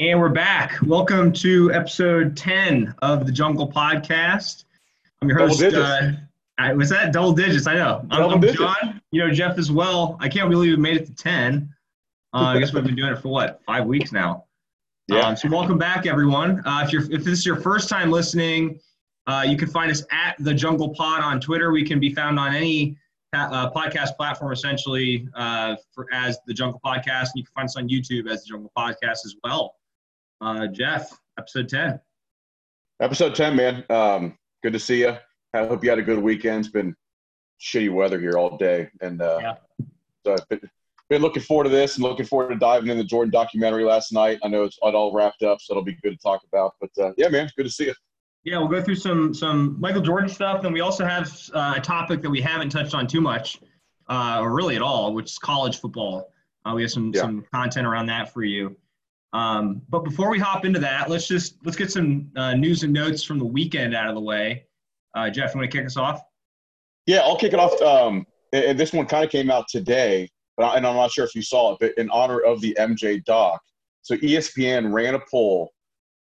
And we're back. Welcome to episode 10 of the Jungle Podcast. I'm your host. Was that double digits? I know. I'm John. You know, Jeff as well. I can't believe we made it to 10. I guess we've been doing it for what, 5 weeks now. Yeah. So welcome back, everyone. If this is your first time listening, you can find us at the Jungle Pod on Twitter. We can be found on any podcast platform essentially as the Jungle Podcast, and you can find us on YouTube as the Jungle Podcast as well. Jeff, episode 10. Episode 10, man. Good to see you. I hope you had a good weekend. It's been shitty weather here all day. And so I've been looking forward to this and looking forward to diving in the Jordan documentary last night. I know it's all wrapped up, so it'll be good to talk about. But, yeah, man, good to see you. Yeah, we'll go through some Michael Jordan stuff. Then we also have a topic that we haven't touched on too much or really at all, which is college football. We have some content around that for you. But before we hop into that, let's get some news and notes from the weekend out of the way. Jeff, you want to kick us off? Yeah, I'll kick it off. And this one kind of came out today, and I'm not sure if you saw it, but in honor of the MJ doc. So ESPN ran a poll,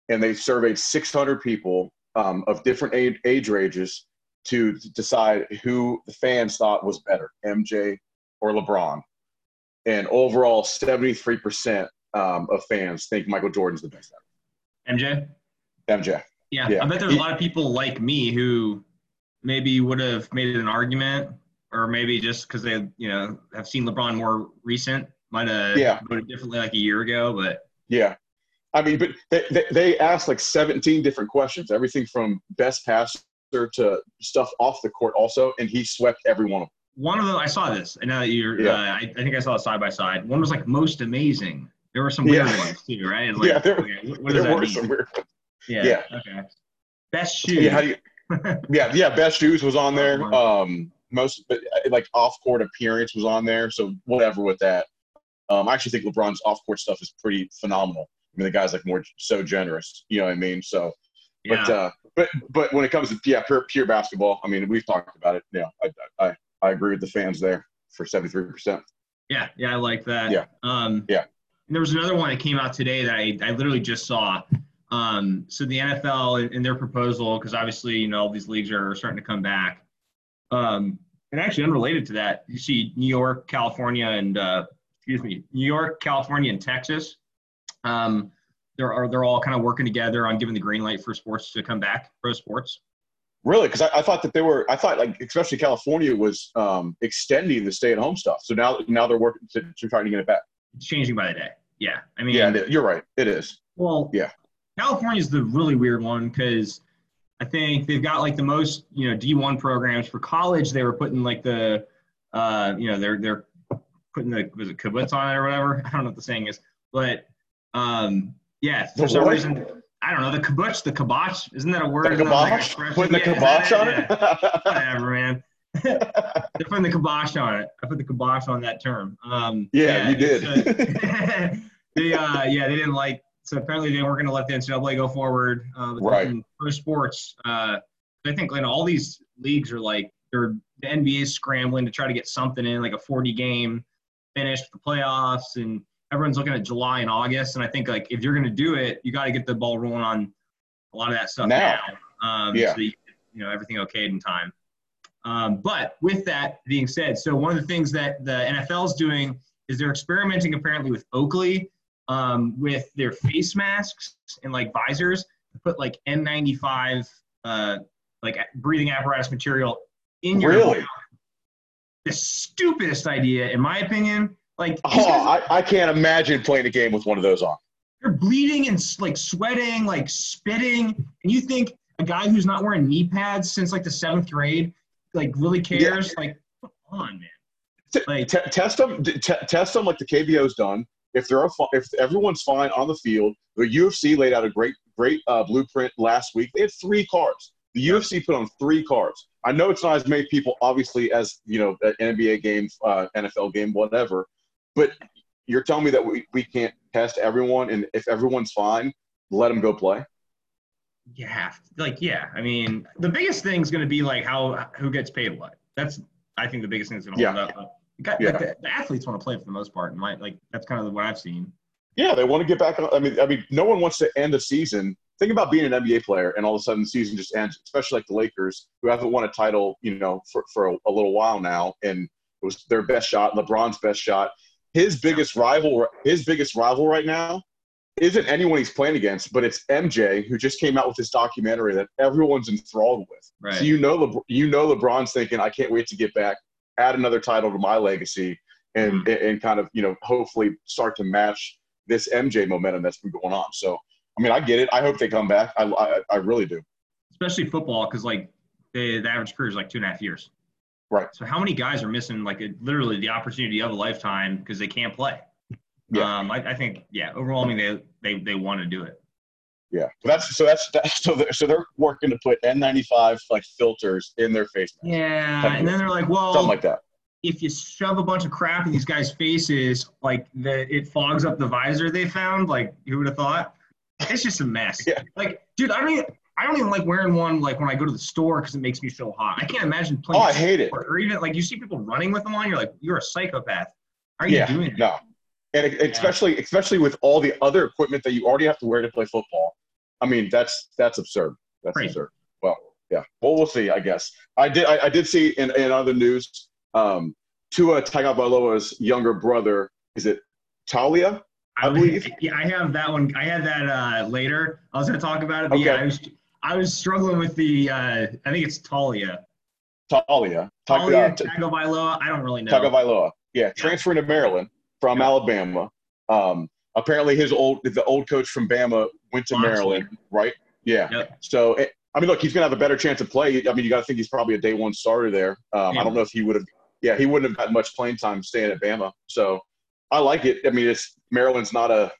and they surveyed 600 people of different age ranges to decide who the fans thought was better, MJ or LeBron. And overall, 73%. Of fans think Michael Jordan's the best ever. MJ. Yeah. I bet there's a lot of people like me who maybe would have made an argument, or maybe just because they, have seen LeBron more recent, might have voted differently like a year ago. But yeah, I mean, but they asked like 17 different questions, everything from best passer to stuff off the court, also, and he swept every one of them. One of them, I saw this, and now that you're, I think I saw it side by side. One was like most amazing. There were some weird ones too, right? Like, there were some weird ones. Yeah. Okay. Best shoes. Yeah, best shoes was on there. Most off-court appearance was on there. So whatever with that. I actually think LeBron's off-court stuff is pretty phenomenal. I mean, the guy's so generous. You know what I mean? So, but when it comes to pure basketball, I mean, we've talked about it. Yeah, I agree with the fans there for 73%. Yeah, I like that. Yeah. And there was another one that came out today that I literally just saw. So the NFL in their proposal, because obviously, all these leagues are starting to come back. And actually unrelated to that, you see New York, California, and Texas. They're all kind of working together on giving the green light for sports to come back, pro sports. Really? Because I thought that they were – especially California was extending the stay-at-home stuff. So now they're working to trying to get it back. It's changing by the day. Yeah. I mean – yeah, you're right. It is. Well, yeah. California's the really weird one because I think they've got, the most, D1 programs. For college, they were putting, the they're putting was it kibbutz on it or whatever? I don't know what the saying is. But, for some reason – I don't know, the kibbutz, isn't that a word? The kibbutz? Putting the kibbutz on it? Whatever, man. They're putting the kibbutz on it. I put the kibbutz on that term. You did. They didn't so apparently they weren't going to let the NCAA go forward. Right. Pro sports, I think all these leagues are the NBA is scrambling to try to get something in, a 40-game finish for the playoffs, and everyone's looking at July and August, and I think if you're going to do it, you got to get the ball rolling on a lot of that stuff now. So you get, everything okayed in time. But with that being said, so one of the things that the NFL is doing is they're experimenting apparently with Oakley with their face masks and visors to put N95 breathing apparatus material in your really mouth. The stupidest idea, in my opinion. I can't imagine playing a game with one of those on. You're bleeding and sweating, spitting, and you think a guy who's not wearing knee pads since the seventh grade really cares? Yeah. Come on, man! Test them like the KBO's done. If everyone's fine on the field, the UFC laid out a great blueprint last week. They had three cards. The UFC put on three cards. I know it's not as many people, obviously, as an NBA game, NFL game, whatever. But you're telling me that we can't test everyone, and if everyone's fine, let them go play? You have to. I mean, the biggest thing is going to be, who gets paid what. That's, I think, the biggest thing that's going to hold up. The athletes want to play for the most part. And, that's kind of what I've seen. Yeah, they want to get back on. I mean, no one wants to end a season. Think about being an NBA player and all of a sudden the season just ends, especially like the Lakers, who haven't won a title, you know, for a little while now. And it was their best shot, LeBron's best shot. His biggest rival right now isn't anyone he's playing against, but it's MJ, who just came out with this documentary that everyone's enthralled with. Right. So you know LeBron's thinking, I can't wait to get back, add another title to my legacy, and kind of, you know, hopefully start to match this MJ momentum that's been going on. So, I mean, I get it. I hope they come back. I really do. Especially football, because, like, the average career is like 2.5 years. Right. So how many guys are missing, like, literally the opportunity of a lifetime because they can't play? Yeah. I think, yeah, overall, I mean, they want to do it. Yeah. So they're working to put N95, like, filters in their face mask. Yeah. Something and then they're like, well, something like that. If you shove a bunch of crap in these guys' faces, like, it fogs up the visor they found. Like, who would have thought? It's just a mess. Yeah. Like, dude, I don't even like wearing one, like, when I go to the store, because it makes me feel hot. I can't imagine playing. Oh, I hate it. Or even, like, you see people running with them on, you're like, you're a psychopath. How are you doing that? No. And especially with all the other equipment that you already have to wear to play football. I mean, that's absurd. That's crazy. Absurd. Well, yeah. Well, we'll see, I guess. I did see in other news, Tua Tagovailoa's younger brother, is it Taulia? I believe. Yeah, I have that one. I had that later. I was going to talk about it, but okay. Yeah, I was struggling with the I think it's Taulia. Taulia Tagovailoa. I don't really know. Tagovailoa. Yeah, transferring to Maryland from Alabama. Apparently the old coach from Bama went to Maryland, right? Yeah. Yep. So, I mean, look, he's going to have a better chance of play. I mean, you got to think he's probably a day one starter there. I don't know if he wouldn't have gotten much playing time staying at Bama. So, I like it. I mean, Maryland's not a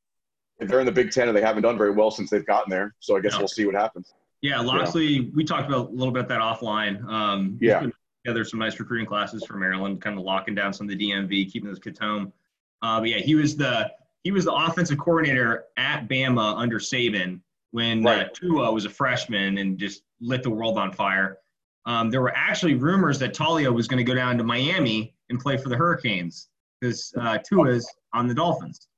– they're in the Big Ten and they haven't done very well since they've gotten there. So, I guess we'll see what happens. Yeah, Loxley, we talked about a little bit that offline. Yeah. Putting together some nice recruiting classes for Maryland, kind of locking down some of the DMV, keeping those kids home. But, yeah, he was the offensive coordinator at Bama under Saban when Tua was a freshman and just lit the world on fire. There were actually rumors that Taulia was going to go down to Miami and play for the Hurricanes, because Tua's on the Dolphins.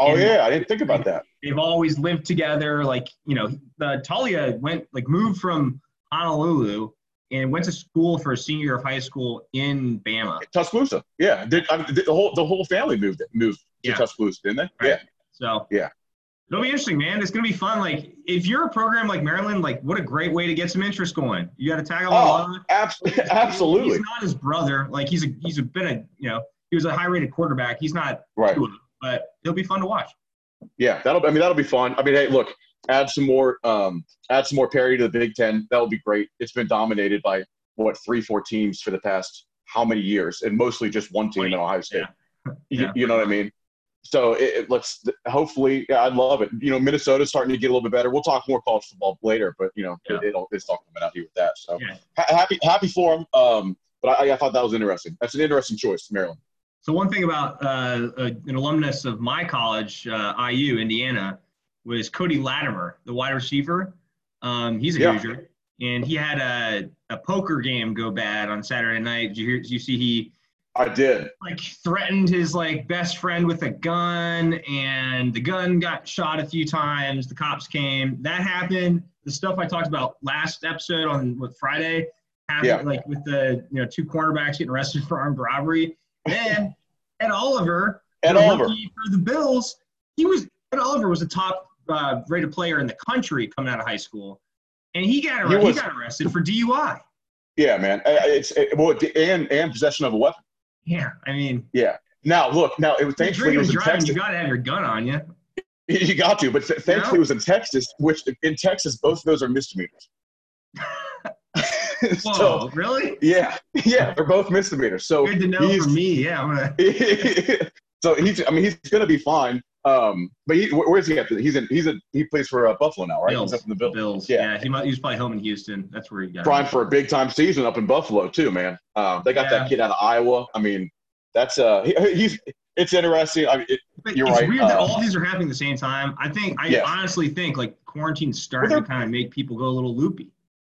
Oh, and, yeah, I didn't think about that. They've always lived together. Like, you know, Taulia moved from Honolulu and went to school for a senior year of high school in Bama. Tuscaloosa, yeah. The whole family moved to Tuscaloosa, didn't they? Right. Yeah. So, yeah. It'll be interesting, man. It's going to be fun. Like, if you're a program like Maryland, like, what a great way to get some interest going. You got to tag along. Absolutely. He's not his brother. Like, he was a high-rated quarterback. He's not good, but it'll be fun to watch. Yeah, that'll be fun. I mean, hey, look, add some more parity to the Big Ten. That'll be great. It's been dominated by 3-4 teams for the past how many years, and mostly just one team in Ohio State. Yeah. You know what I mean? So I'd love it. You know, Minnesota's starting to get a little bit better. We'll talk more college football later, but you know, it's all coming out here with that. So happy for them. But I thought that was interesting. That's an interesting choice, Maryland. So one thing about an alumnus of my college, IU, Indiana, was Cody Latimer, the wide receiver. He's a Hoosier. And he had a poker game go bad on Saturday night. I did. Like, threatened his, like, best friend with a gun, and the gun got shot a few times. The cops came. That happened. The stuff I talked about last episode on Friday happened, like, with the, you know, two cornerbacks getting arrested for armed robbery. Then Ed Oliver for the Bills, Ed Oliver was a top rated player in the country coming out of high school, and he got arrested for DUI. Yeah, man. And possession of a weapon. Yeah, I mean. Yeah. Now look, thankfully it was in Texas. You got to have your gun on you. You got to, but thankfully it was in Texas, which in Texas both of those are misdemeanors. Whoa, so, really? Yeah, they're both misdemeanors. So good to know for me. Yeah. So he's going to be fine. But where is he at? He plays for Buffalo now, right? Bills. He's up in the Bills. Yeah. He's probably home in Houston. That's where he got. Prime for a big time season up in Buffalo too, man. They got that kid out of Iowa. I mean, that's it's interesting. I mean, it's right. It's weird that all these are happening at the same time. Honestly think, like, quarantine's starting to kind of make people go a little loopy.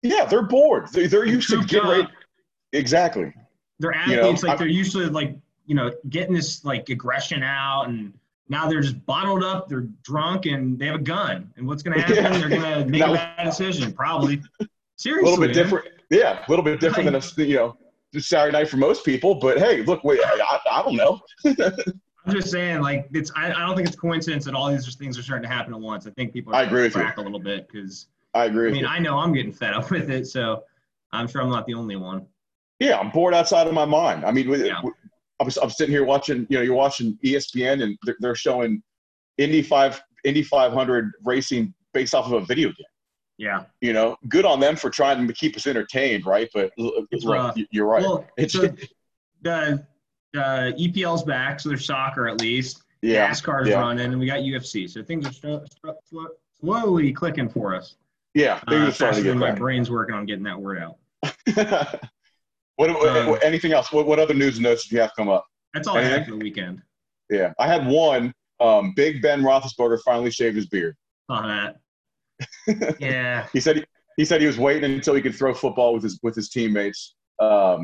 Yeah, they're bored. They're used to getting right. Exactly. They're athletes. They're usually, like, you know, getting this, like, aggression out and Now they're just bottled up, they're drunk, and they have a gun. And what's going to happen? Yeah. They're going to make a bad decision, probably. Seriously. A little bit different. Yeah, a little bit different than a, you know, Saturday night for most people. But, hey, look, wait, I don't know. I'm just saying, like, it's. I don't think it's coincidence that all these things are starting to happen at once. I think people are going to crack a little bit because, I mean, I know I'm getting fed up with it, so I'm sure I'm not the only one. Yeah, I'm bored outside of my mind. I mean, I'm sitting here watching, you know, you're watching ESPN and they're showing Indy 500 racing based off of a video game. Yeah. You know, good on them for trying to keep us entertained, right? But you're right. Well, so the EPL's back, so there's soccer at least. Yeah. NASCAR's running, and we got UFC. So things are slowly clicking for us. Yeah. My brain's working on getting that word out. What anything else? What other news and notes do you have come up? That's all I had for the weekend. Yeah, I had one. Big Ben Roethlisberger finally shaved his beard. Yeah. He said he was waiting until he could throw football with his teammates. I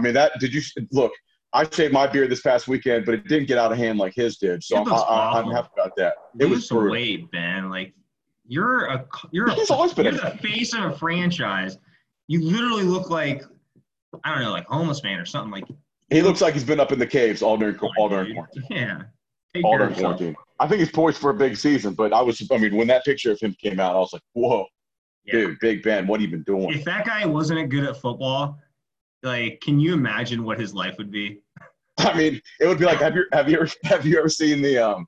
mean that. Did you look? I shaved my beard this past weekend, but it didn't get out of hand like his did. So I'm happy about that. It was brutal. Wait, Ben. Like you're the face of a franchise. You literally look like. I don't know, like homeless man or something. Like he looks like he's been up in the caves all during quarantine. Yeah, all during quarantine. I think he's poised for a big season, but when that picture of him came out, I was like, whoa, dude, Big Ben, what have you been doing? If that guy wasn't good at football, like, can you imagine what his life would be? I mean, it would be like, have you ever seen the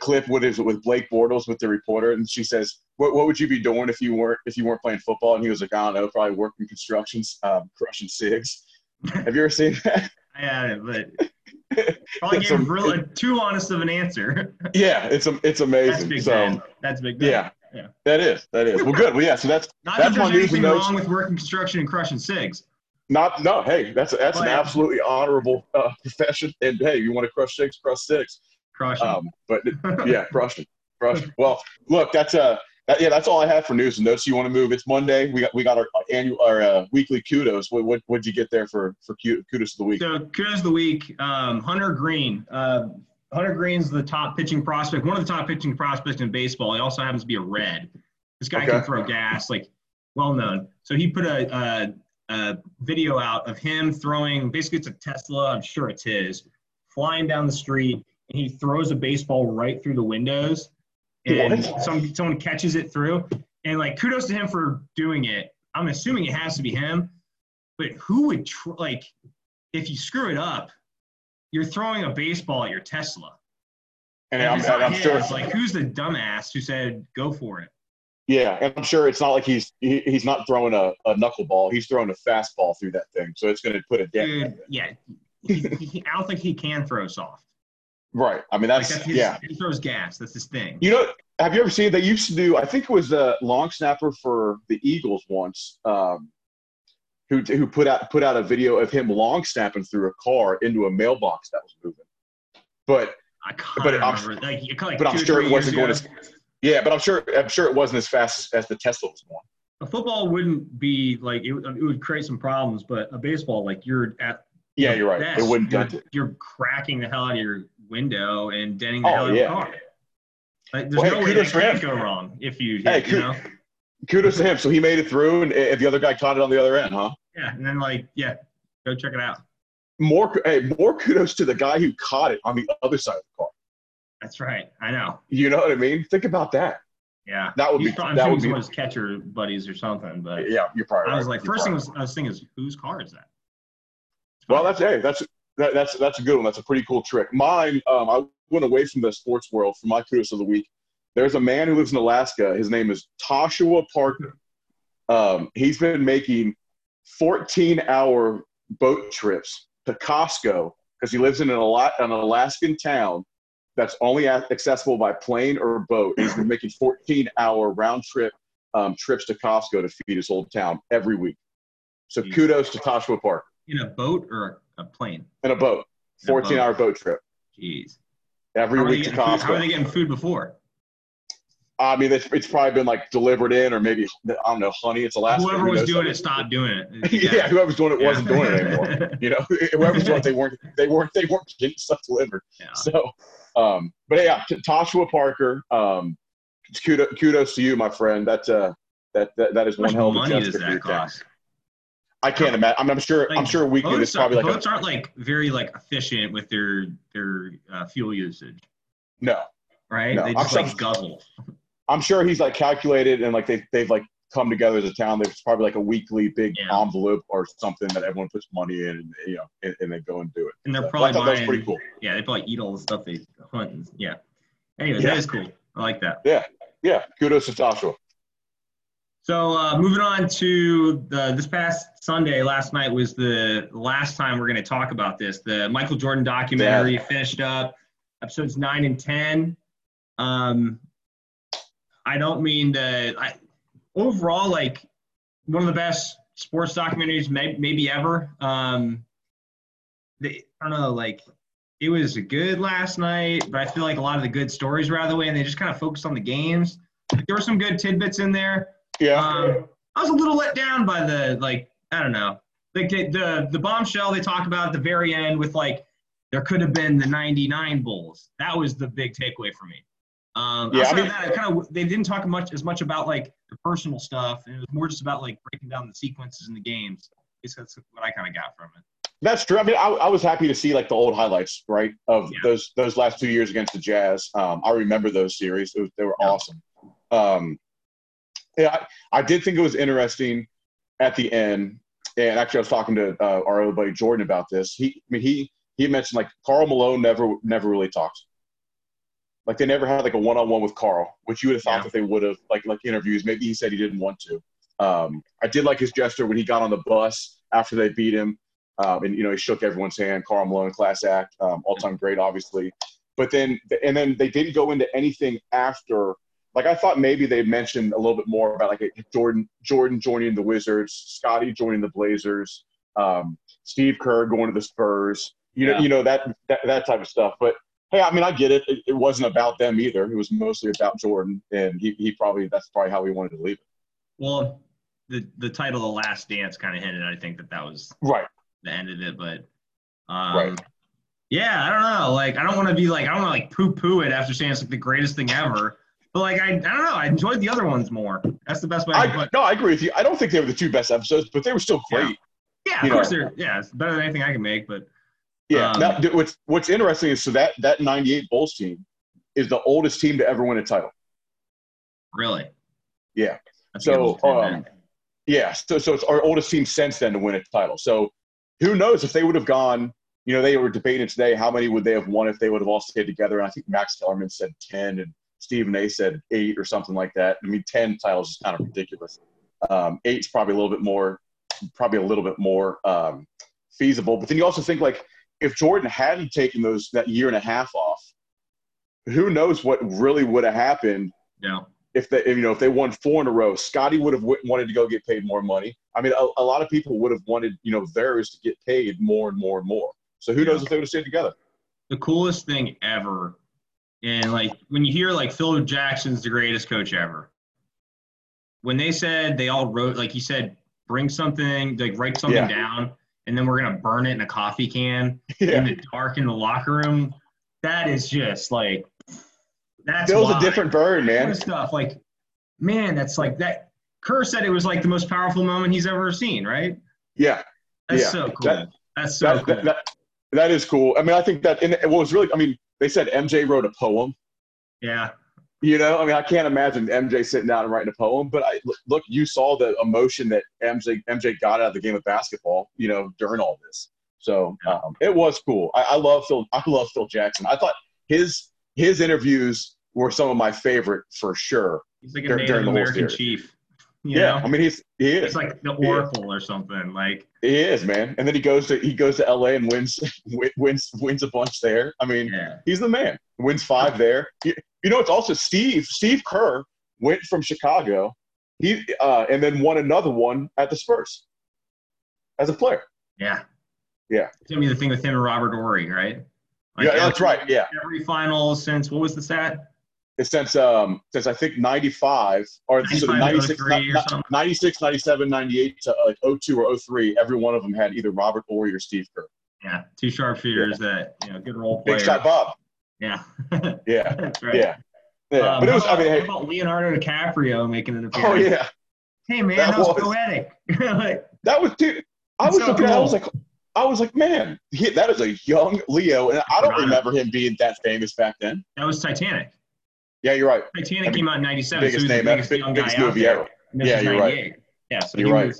clip with Blake Bortles with the reporter, and she says, what would you be doing if you weren't playing football? And he was like, I don't know, probably working construction, crushing cigs. Have you ever seen that? I haven't, but probably gave really too honest of an answer. Yeah, it's amazing. That's big Ben. That's big Ben. Yeah, that is. Well, good. Well, yeah. So that's my news and notes. Not that there's anything wrong with working construction and crushing cigs. Hey, that's an absolutely honorable profession. And hey, you want to crush cigs, crush cigs. Crushing. But yeah, crushing. Well, look, that's all I have for news and notes. You want to move? It's Monday. We got our annual, our weekly kudos. What'd you get there for kudos of the week? So kudos of the week, Hunter Greene. Hunter Greene's the top pitching prospect, one of the top pitching prospects in baseball. He also happens to be a Red. This guy can throw gas, like well known. So he put a video out of him throwing. Basically, it's a Tesla. I'm sure it's his. Flying down the street, and he throws a baseball right through the windows. And someone catches it through, and like kudos to him for doing it. I'm assuming it has to be him, but who would if you screw it up, you're throwing a baseball at your Tesla. And I'm sure who's the dumbass who said go for it? Yeah, and I'm sure it's not like he's not throwing a knuckleball. He's throwing a fastball through that thing, so it's going to put a dent. Yeah, I don't think he can throw soft. Right. I mean, that's he throws gas. That's his thing. You know, have you ever seen – they used to do – I think it was a long snapper for the Eagles once who put out a video of him long snapping through a car into a mailbox that was moving. But I'm sure it wasn't as fast as the Tesla was going. A football wouldn't be like it would create some problems, but a baseball, like you're at – yeah, you're right. It wouldn't dent it. You're cracking the hell out of your window and denting the hell out of the car. Like, there's no way that can't go wrong if you hit, you know? Kudos to him. So he made it through, and the other guy caught it on the other end, huh? Yeah, and then, go check it out. More kudos to the guy who caught it on the other side of the car. That's right. I know. You know what I mean? Think about that. Yeah. That would be one of his catcher buddies or something. But yeah, you're probably right. I was like, first thing I was thinking is, whose car is that? Well, that's a good one. That's a pretty cool trick. Mine, I went away from the sports world for my kudos of the week. There's a man who lives in Alaska. His name is Joshua Parker. He's been making 14-hour boat trips to Costco because he lives in an Alaskan town that's only accessible by plane or boat. He's been making 14-hour round-trip trips to Costco to feed his old town every week. So kudos to Joshua Parker. In a boat or a plane? In a boat. 14-hour boat trip. Jeez. Every week to Costco. How are they getting food before? I mean, it's probably been, delivered in or maybe, I don't know, honey. It's Alaska. Whoever was doing it stopped doing it. Yeah, whoever's doing it wasn't doing it anymore. You know, whoever's doing it, they weren't getting stuff delivered. Yeah. So But yeah, Joshua Parker, kudos to you, my friend. That's that is one hell of a money does that cost? I can't imagine. I'm sure weekly it's probably like boats aren't like very like efficient with their fuel usage. No. Right? No. They just guzzle. I'm sure he's like calculated and like they've like come together as a town. There's probably like a weekly big envelope or something that everyone puts money in, and you know, and they go and do it. And they're probably buying, that's pretty cool. Yeah, they probably eat all the stuff they hunt. And, yeah. Anyway, that is cool. I like that. Yeah. Yeah. Kudos to Joshua. So moving on to this past Sunday, last night was the last time we're going to talk about this. The Michael Jordan documentary finished up, episodes 9 and 10. I don't mean that. Overall, like, one of the best sports documentaries maybe ever. I don't know, like, it was good last night, but I feel like a lot of the good stories were out of the way, and they just kind of focused on the games. There were some good tidbits in there. Yeah. I was a little let down by the, like, I don't know, like the bombshell they talk about at the very end with, like, there could have been the 99 Bulls. That was the big takeaway for me. They didn't talk as much about like the personal stuff, and it was more just about like breaking down the sequences in the games. At least that's what I kind of got from it. That's true. I mean, I was happy to see like the old highlights, right, of those last 2 years against the Jazz. I remember those series; they were awesome. I did think it was interesting at the end, and actually, I was talking to our old buddy Jordan about this. He mentioned like Karl Malone never really talked. Like, they never had, like, a one-on-one with Karl, which you would have thought that they would have, like interviews. Maybe he said he didn't want to. I did like his gesture when he got on the bus after they beat him. And, you know, he shook everyone's hand. Karl Malone, class act, all-time great, obviously. But then – and then they didn't go into anything after – like, I thought maybe they mentioned a little bit more about, like, Jordan joining the Wizards, Scotty joining the Blazers, Steve Kerr going to the Spurs, you know that type of stuff. But – hey, I mean, I get it. It wasn't about them either. It was mostly about Jordan, and that's probably how he wanted to leave it. Well, the title, The Last Dance, kind of hinted, I think, that was the end of it. But, yeah, I don't know. Like, I don't want to be like, I don't want to like poo-poo it after saying it's like the greatest thing ever. But, like, I don't know. I enjoyed the other ones more. That's the best way to put it. No, I agree with you. I don't think they were the two best episodes, but they were still great. Yeah, of course they're – yeah, it's better than anything I can make, but – yeah, what's interesting is so that 98 Bulls team is the oldest team to ever win a title. Really? Yeah. So it's our oldest team since then to win a title. So who knows if they would have gone, you know, they were debating today how many would they have won if they would have all stayed together. And I think Max Kellerman said 10 and Stephen A said 8 or something like that. I mean, 10 titles is kind of ridiculous. 8's probably a little bit more feasible. But then you also think like, if Jordan hadn't taken that year and a half off, who knows what really would have happened? Yeah. If they won 4 in a row, Scotty would have wanted to go get paid more money. I mean, a lot of people would have wanted, you know, theirs to get paid more and more and more. So who knows if they would have stayed together? The coolest thing ever, and like when you hear like Phil Jackson's the greatest coach ever. When they said they all wrote, like he said, bring something, like write something down. And then we're going to burn it in a coffee can in the dark in the locker room. That is just like, that's Bill's a different bird, man. Kind of stuff. Like, man, that's like that. Kerr said it was like the most powerful moment he's ever seen, right? Yeah. That's so cool. That's so cool. That is cool. I mean, I think that, and what was really, I mean, they said MJ wrote a poem. Yeah. You know, I mean, I can't imagine MJ sitting down and writing a poem. But look, you saw the emotion that MJ got out of the game of basketball, you know, during all this. So it was cool. I love Phil Jackson. I thought his interviews were some of my favorite for sure. He's like a Native American chief. You know? I mean, he is. It's like the Oracle or something. Like he is, man. And then he goes to LA and wins a bunch there. I mean, he's the man. Wins 5 there. You know, it's also Steve Kerr went from Chicago, and then won another one at the Spurs as a player. Yeah. Yeah. Tell me the thing with him and Robert Horry, right? Like that's right. Yeah. Every final since what was the stat? It's since I think 95 or 96, 97, 98 to like 02 or 03, every one of them had either Robert Horry or Steve Kerr. Yeah, two sharpshooters that, you know, good role players. Big shot Bob. Yeah. Yeah. That's right. Yeah. Yeah. But it was, how about Leonardo DiCaprio making an appearance? Oh, yeah. Hey, man, that was poetic. Like, that was, dude, I was like, man, that is a young Leo. And I don't remember him being that famous back then. That was Titanic. Yeah, you're right. Titanic came out in 97. Biggest so name, the biggest young biggest guy movie out ever. Yeah, you're right. Yeah, so you're right.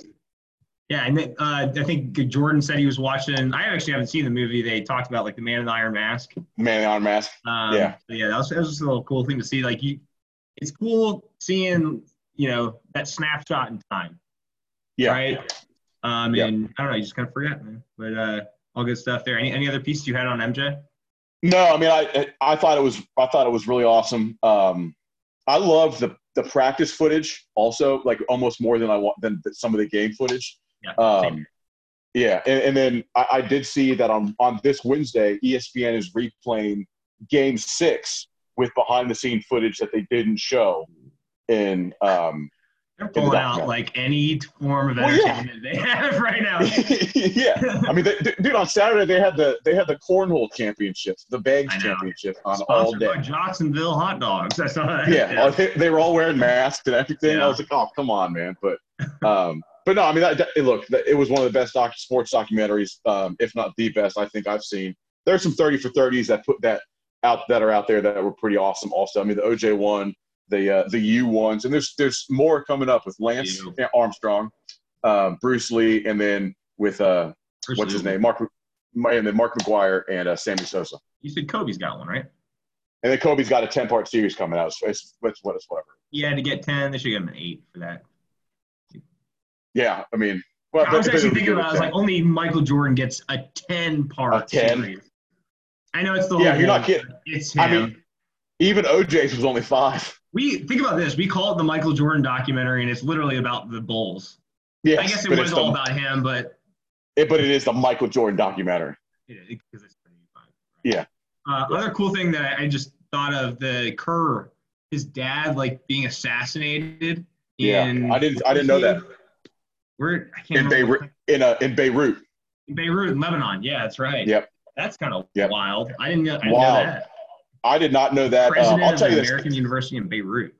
Yeah, and then, I think Jordan said he was watching. I actually haven't seen the movie. They talked about like the Man in the Iron Mask. Man in the Iron Mask. Yeah. So yeah, that was just a little cool thing to see. Like, it's cool seeing that snapshot in time. Yeah. Right. And I don't know, you just kind of forget, man. But all good stuff there. Any other pieces you had on MJ? No, I mean, I thought it was really awesome. I love the practice footage also, like almost more than some of the game footage. Yeah, and then I did see that on this Wednesday, ESPN is replaying Game 6 with behind-the-scene footage that they didn't show. They're pulling out like any form of entertainment they have right now. Yeah, I mean, dude, on Saturday they had the cornhole championships, the bags championship on all day. Sponsored by Jacksonville hot dogs. I saw that. Yeah. They were all wearing masks and everything. Yeah. I was like, oh, come on, man, but. But no, I mean, look, it was one of the best sports documentaries, if not the best, I think I've seen. There's some 30 for 30s that put that out that are out there that were pretty awesome. Also, I mean, the OJ one, the U ones, and there's more coming up with Lance Armstrong, Bruce Lee, and then with what's his name, Mark McGuire and Sammy Sosa. You said Kobe's got one, right? And then Kobe's got a 10-part series coming out. So it's whatever. You had to get 10. They should give him an 8 for that. Yeah, I mean, well, I was actually thinking about it. I was like, only Michael Jordan gets a 10-part series. I know it's the whole thing. Yeah, you're not kidding. It's him. I mean, even OJ's was only 5. We think about this. We call it the Michael Jordan documentary, and it's literally about the Bulls. Yeah, I guess it was all about him, but it is the Michael Jordan documentary. Yeah, because it's 95. Yeah. Other cool thing that I just thought of, the Kerr, his dad like being assassinated. Yeah, I didn't know that. In Beirut. In Beirut, in Lebanon. Yeah, that's right. Yep. That's kind of wild. I didn't know that. I did not know that. I'll tell you this. American University in Beirut.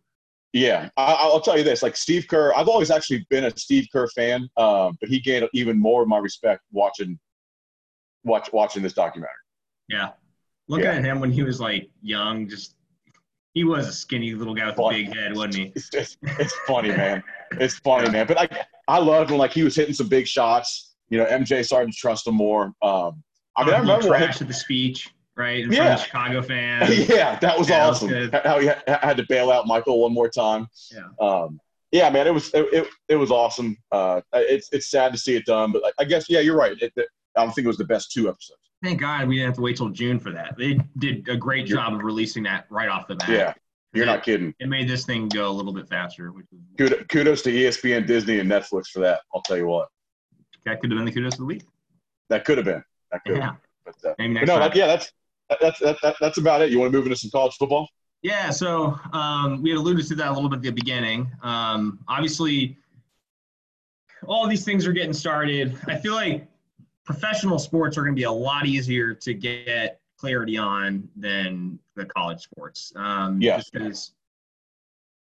Yeah, I'll tell you this. Like Steve Kerr, I've always actually been a Steve Kerr fan, but he gained even more of my respect watching this documentary. Yeah, looking at him when he was like young, he was a skinny little guy with a big head, wasn't he? It's funny, man. It's funny, man. But I loved when, like, he was hitting some big shots. You know, MJ started to trust him more. I mean, I remember trash at the speech, right, in front of Chicago fans. Yeah, that was awesome. That was how he had to bail out Michael one more time. Yeah, man, it was awesome. It's sad to see it done, but I guess you're right. I don't think it was the best 2 episodes. Thank God we didn't have to wait till June for that. They did a great job of releasing that right off the bat. Yeah. You're not kidding. It made this thing go a little bit faster. Which is kudos to ESPN, Disney, and Netflix for that. I'll tell you what. That could have been the kudos of the week. That could have been. But, that's about it. You want to move into some college football? Yeah. So we had alluded to that a little bit at the beginning. Obviously, all these things are getting started. I feel like professional sports are going to be a lot easier to get clarity on than the college sports. Just because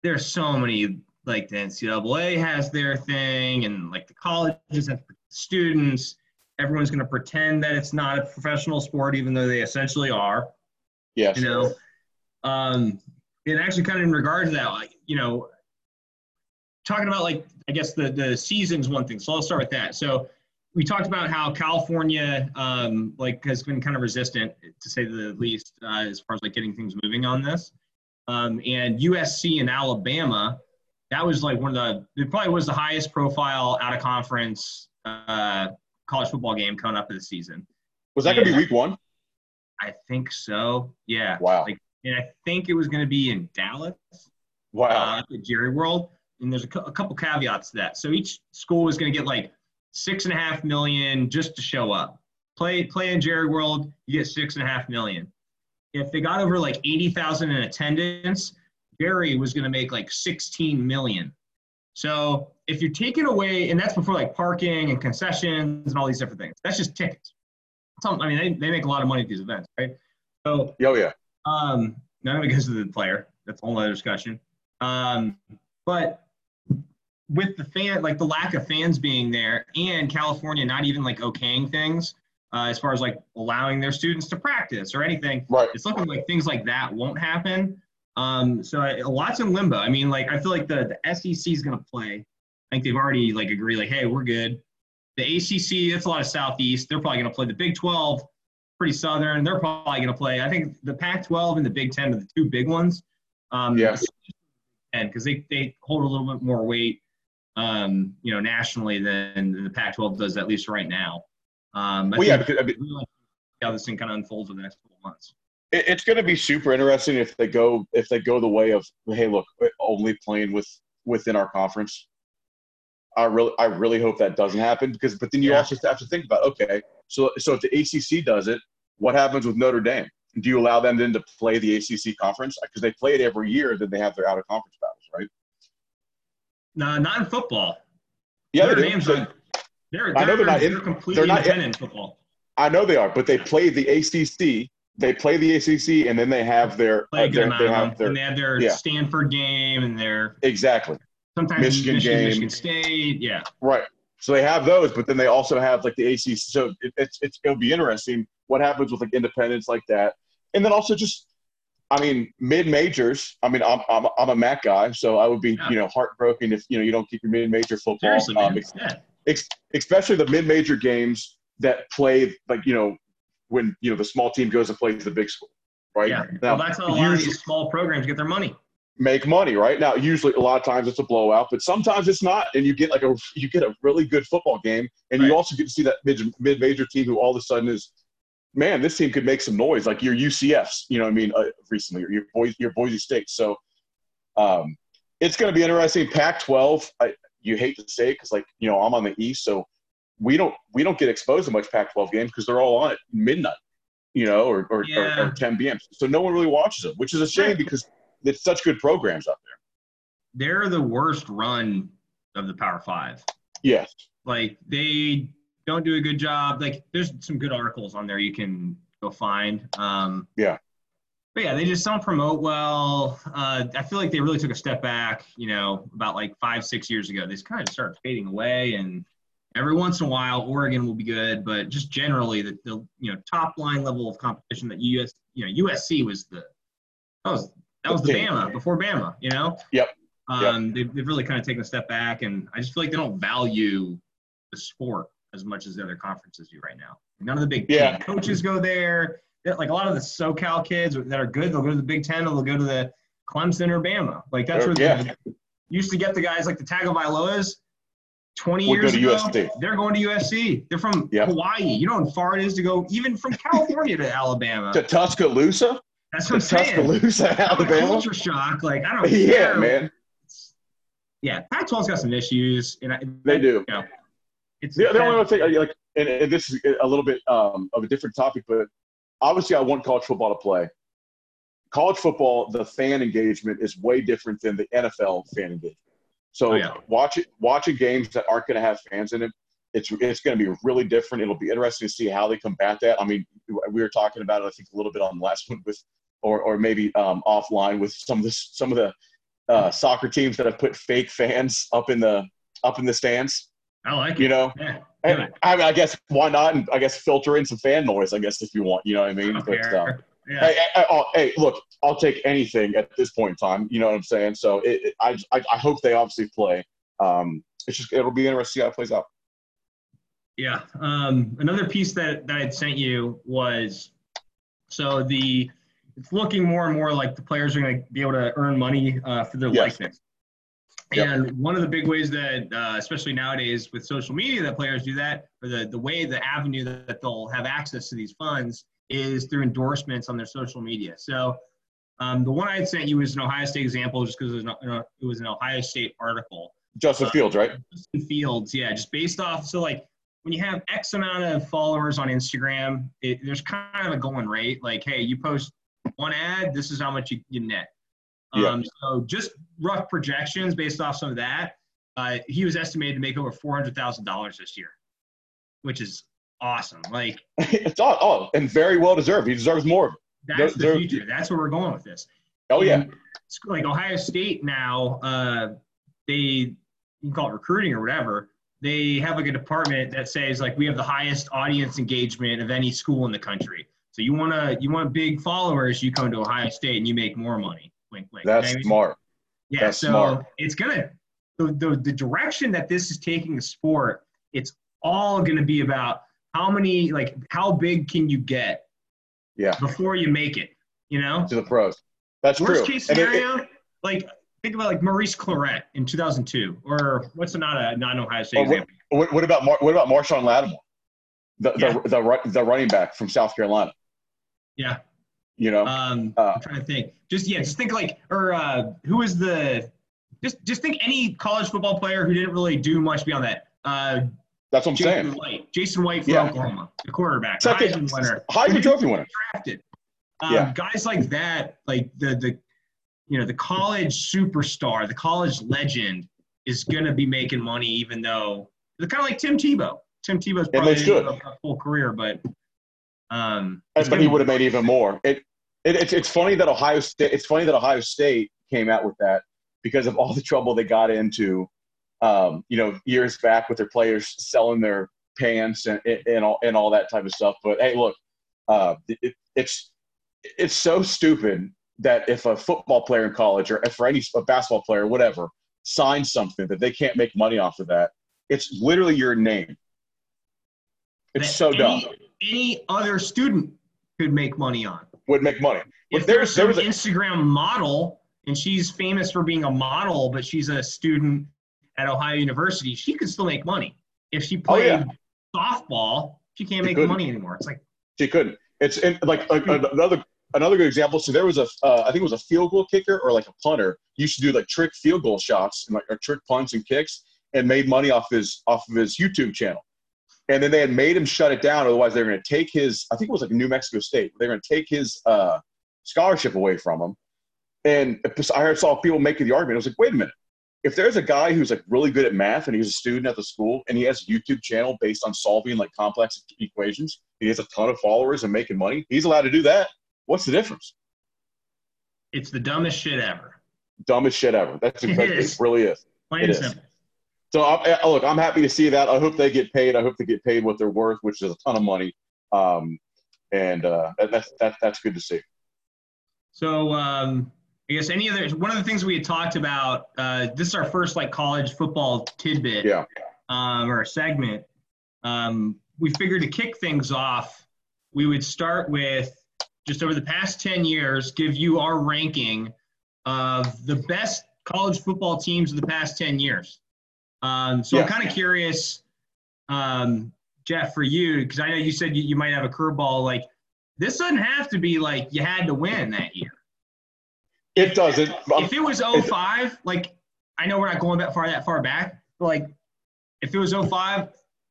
there's so many, like the NCAA has their thing, and like the colleges have students. Everyone's going to pretend that it's not a professional sport, even though they essentially are. Yes. You know, and actually, kind of in regard to that, like, you know, talking about, like, I guess the season's one thing. So I'll start with that. So we talked about how California, like, has been kind of resistant, to say the least, as far as like getting things moving on this. And USC and Alabama, that was like it probably was the highest profile out of conference college football game coming up of the season. Was that going to be week 1? I think so. Yeah. Wow. Like, and I think it was going to be in Dallas. Wow. At Jerry World. And there's a couple caveats to that. So each school is going to get like $6.5 million just to show up. Play in Jerry World, you get $6.5 million. If they got over like 80,000 in attendance, Jerry was going to make like $16 million. So if you're taking away, and that's before like parking and concessions and all these different things, that's just tickets. I mean, they make a lot of money at these events, right? So, oh yeah. None of it goes to the player. That's a whole other discussion. But with the fan, like the lack of fans being there, and California not even like okaying things as far as like allowing their students to practice or anything, right. It's looking like things like that won't happen. So a lot's in limbo. I mean, like I feel like the SEC is going to play. I think they've already like agreed, like, hey, we're good. The ACC, that's a lot of Southeast. They're probably going to play the Big 12, pretty Southern. They're probably going to play. I think the Pac-12 and the Big Ten are the two big ones. Yes. And because they hold a little bit more weight, you know, nationally than the Pac-12 does, at least right now. Because how this thing kind of unfolds over the next couple months. It's going to be super interesting if they go the way of, hey, look, only playing within our conference. I really hope that doesn't happen but then you also have to think about, okay, so if the ACC does it, what happens with Notre Dame? Do you allow them then to play the ACC conference? Because they play it every year, then they have their out-of-conference battles, right? No, not in football. Yeah, Notre Dame's they're not in football. I know they are, but they play the ACC. They play the ACC, and then they have their Stanford game and their – exactly. Sometimes Michigan State, yeah. Right. So they have those, but then they also have, like, the ACC. So it'll be interesting what happens with, like, independents like that. And then also just, I mean, mid-majors. I mean, I'm a Mac guy, so I would be, you know, heartbroken if, you know, you don't keep your mid-major football. Seriously, especially the mid-major games that play, like, you know, when, you know, the small team goes and plays the big school, right? Yeah. Now, well, that's how a lot of these small programs get their money. Make money right now. Usually, a lot of times it's a blowout, but sometimes it's not, and you get like a really good football game, and you also get to see that mid-major team who all of a sudden is, man, this team could make some noise, like your UCFs, you know what I mean, recently, or your Boise State. So, it's going to be interesting. Pac-12, you hate to say it because, like, you know, I'm on the East, so we don't get exposed to much Pac-12 games because they're all on at midnight, you know, or 10 p.m. So no one really watches them, which is a shame because. It's such good programs up there. They're the worst run of the Power Five. Yes. Like, they don't do a good job. Like, there's some good articles on there you can go find. But, yeah, they just don't promote well. I feel like they really took a step back, you know, about, like, 5-6 years ago. They kind of started fading away, and every once in a while Oregon will be good. But just generally the you know, top-line level of competition that USC was That was the Bama, before Bama, you know? Yep. They've really kind of taken a step back, and I just feel like they don't value the sport as much as the other conferences do right now. None of the big coaches go there. Like, a lot of the SoCal kids that are good, they'll go to the Big Ten, or they'll go to the Clemson or Bama. Like, that's where they used to get the guys like the Tagovailoas 20 years ago. USC. They're going to USC. They're from Hawaii. You know how far it is to go even from California to Alabama. To Tuscaloosa? That's what I'm saying. Tuscaloosa, Alabama. Culture shock. Like, I don't care. Yeah, man. Yeah, Pac-12's got some issues. They do. You know, it's the only other thing, like, and this is a little bit of a different topic, but obviously I want college football to play. College football, the fan engagement is way different than the NFL fan engagement. So watching games that aren't going to have fans in it, it's going to be really different. It'll be interesting to see how they combat that. I mean, we were talking about it, I think, a little bit on the last one with – or maybe offline with some of the soccer teams that have put fake fans up in the stands. I like it. You know, I mean, I guess why not? And I guess filter in some fan noise, I guess, if you want. You know what I mean? Hey, look, I'll take anything at this point in time. You know what I'm saying? So I hope they obviously play. It's just, it'll be interesting to see how it plays out. Yeah. Another piece that I had sent you was, so it's looking more and more like the players are going to be able to earn money for their likeness. Yep. And one of the big ways that, especially nowadays with social media, that players do that, or the way, the avenue that they'll have access to these funds is through endorsements on their social media. So the one I had sent you was an Ohio State example, just because it was an Ohio State article. Justin Fields, right? Justin Fields, yeah, just based off. So, like, when you have X amount of followers on Instagram, there's kind of a going rate. Like, hey, you post one ad, this is how much you net. So just rough projections based off some of that. He was estimated to make over $400,000 this year, which is awesome. Like, it's all and very well deserved. He deserves more. That's the future. That's where we're going with this. Oh, yeah. And like Ohio State now, they – you can call it recruiting or whatever. They have like a department that says, like, we have the highest audience engagement of any school in the country. So you want big followers, you come to Ohio State and you make more money. Wink, wink. That's smart. Yeah, that's so smart. It's going to – the direction that this is taking the sport, it's all going to be about how many – like, how big can you get? Yeah. Before you make it, you know? To the pros. That's true. Worst case scenario, like think about like Maurice Clarett in 2002, or what's not an Ohio State example. What about Marshawn Lattimore, the running back from South Carolina? Yeah. You know. I'm trying to think. Just think like who is the just think any college football player who didn't really do much beyond that. That's what I'm saying. Jason White from Oklahoma, the quarterback, Heisman winner, Heisman Trophy winner, drafted. Guys like that, like the college superstar, the college legend is going to be making money, even though they're kind of like Tim Tebow. Tim Tebow's probably a full career, but he would have made even more. It's funny that Ohio State came out with that because of all the trouble they got into, years back with their players selling their pants and all that type of stuff. But hey, look, it's so stupid that if a football player in college or if a basketball player, whatever, signs something that they can't make money off of that, it's literally your name. It's that dumb. Any other student could make money on. Would make money. If there's an Instagram model and she's famous for being a model, but she's a student at Ohio University, she could still make money. If she played softball, she can't make money anymore. It's like she couldn't. It's like another good example. So there was I think it was a field goal kicker or like a punter. He used to do like trick field goal shots and or trick punts and kicks, and made money off of his YouTube channel. And then they had made him shut it down, otherwise they were going to take his. I think it was like New Mexico State. They were going to take his scholarship away from him. And I saw people making the argument. I was like, wait a minute. If there's a guy who's like really good at math and he's a student at the school and he has a YouTube channel based on solving like complex equations, he has a ton of followers and making money, he's allowed to do that. What's the difference? It's the dumbest shit ever. Dumbest shit ever. That's exactly it. It really is. Plain and simple. So I'm happy to see that. I hope they get paid. I hope they get paid what they're worth, which is a ton of money. That's good to see. So I guess one of the things we had talked about, this is our first like college football tidbit or a segment. We figured to kick things off, we would start with just over the past 10 years, give you our ranking of the best college football teams of the past 10 years. I'm kind of curious, Jeff, for you, because I know you said you might have a curveball. Like, this doesn't have to be like you had to win that year. It doesn't. If it was 05, like, I know we're not going that far back, but like, if it was 05,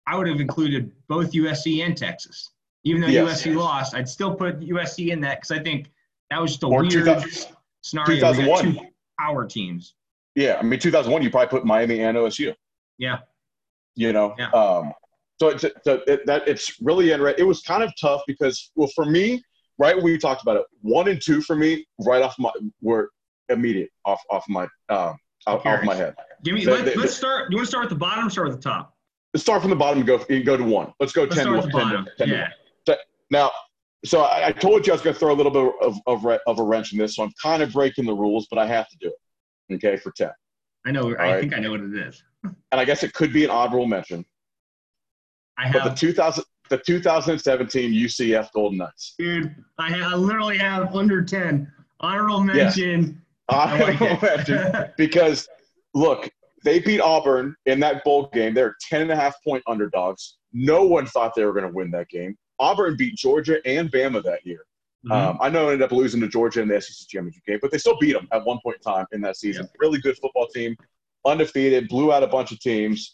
I would have included both USC and Texas. Even though USC lost, I'd still put USC in that because I think that was just a weird scenario. 2001. We got two power teams. Yeah, I mean, 2001, you probably put Miami and OSU. Yeah. You know? Yeah. It's really – it was kind of tough because, well, for me, right when we talked about it, 1 and 2 for me right off my – were immediate off my head. Give me let's start – do you want to start at the bottom or start at the top? Let's start from the bottom and go to 1. Let's go 10 to 1. Yeah. Now, so I told you I was going to throw a little bit of a wrench in this, so I'm kind of breaking the rules, but I have to do it, okay, for 10. I know. I think I know what it is. And I guess it could be an honorable mention. But the 2017 UCF Golden Knights. Dude, I literally have under 10. Honorable mention. Yeah. Honorable mention. Because, look, they beat Auburn in that bowl game. They're 10.5-point underdogs. No one thought they were going to win that game. Auburn beat Georgia and Bama that year. Mm-hmm. I know they ended up losing to Georgia in the SEC championship game, but they still beat them at one point in time in that season. Yeah. Really good football team, undefeated, blew out a bunch of teams.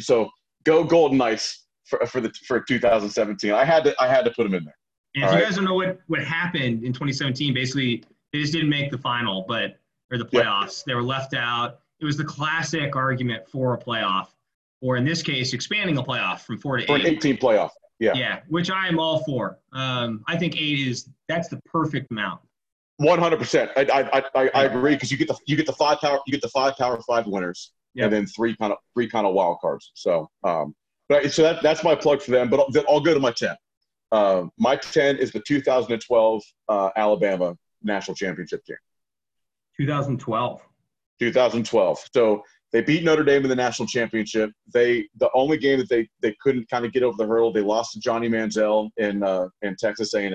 So go Golden Knights for 2017. I had to put them in there. And if you guys don't know what happened in 2017, basically they just didn't make the final, or the playoffs. They were left out. It was the classic argument for a playoff, or in this case, expanding a playoff from 4 to 8. For an 8-team playoff. Yeah, which I am all for. I think 8 is that's the perfect amount. 100%. I agree, because you get the five Power Five winners, and then three kind of wild cards. So so that's my plug for them. But I'll go to my 10. My 10 is the 2012 Alabama National Championship game. 2012. So they beat Notre Dame in the national championship. The only game that they couldn't kind of get over the hurdle, they lost to Johnny Manziel in Texas A&M.